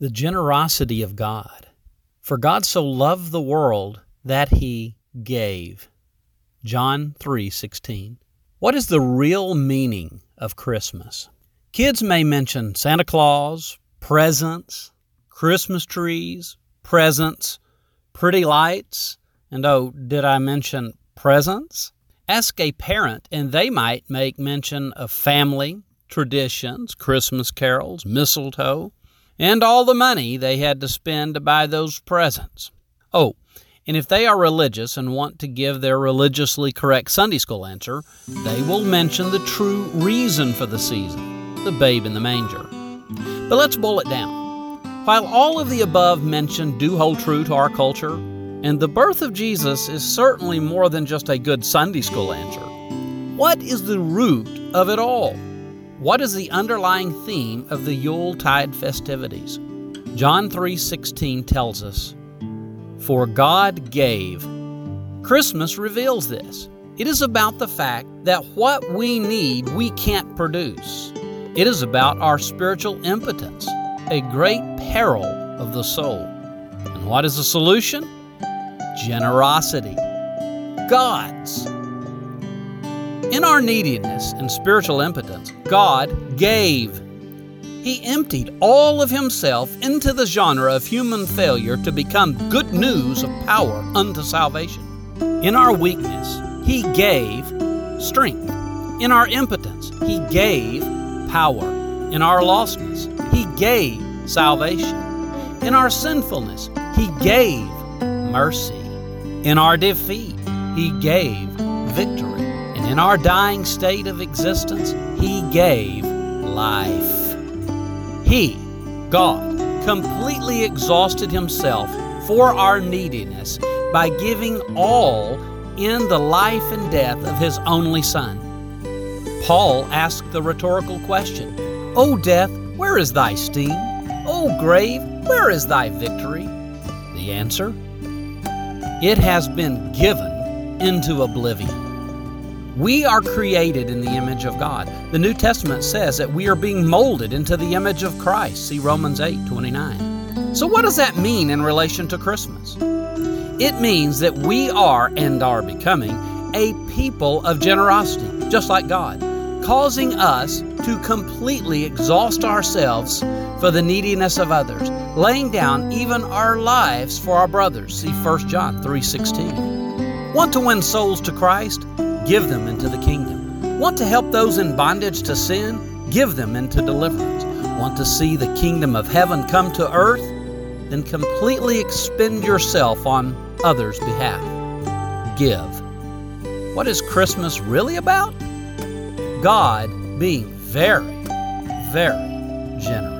The generosity of God. For God so loved the world that he gave. John 3:16. What is the real meaning of Christmas? Kids may mention Santa Claus, presents, Christmas trees, presents, pretty lights, and oh, did I mention presents? Ask a parent and they might make mention of family, traditions, Christmas carols, mistletoe, and all the money they had to spend to buy those presents. Oh, and if they are religious and want to give their religiously correct Sunday school answer, they will mention the true reason for the season, the babe in the manger. But let's boil it down. While all of the above mentioned do hold true to our culture, and the birth of Jesus is certainly more than just a good Sunday school answer, what is the root of it all? What is the underlying theme of the Yuletide festivities? John 3:16 tells us, "For God gave." Christmas reveals this. It is about the fact that what we need, we can't produce. It is about our spiritual impotence, a great peril of the soul. And what is the solution? Generosity. God's. In our neediness and spiritual impotence, God gave. He emptied all of himself into the genre of human failure to become good news of power unto salvation. In our weakness, he gave strength. In our impotence, he gave power. In our lostness, he gave salvation. In our sinfulness, he gave mercy. In our defeat, he gave victory. In our dying state of existence, he gave life. He, God, completely exhausted himself for our neediness by giving all in the life and death of his only Son. Paul asked the rhetorical question, "O death, where is thy sting? O grave, where is thy victory?" The answer? It has been given into oblivion. We are created in the image of God. The New Testament says that we are being molded into the image of Christ. See Romans 8:29. So what does that mean in relation to Christmas? It means that we are, and are becoming, a people of generosity, just like God, causing us to completely exhaust ourselves for the neediness of others, laying down even our lives for our brothers. See 1 John 3:16. Want to win souls to Christ? Give them into the kingdom. Want to help those in bondage to sin? Give them into deliverance. Want to see the kingdom of heaven come to earth? Then completely expend yourself on others' behalf. Give. What is Christmas really about? God being very, very generous.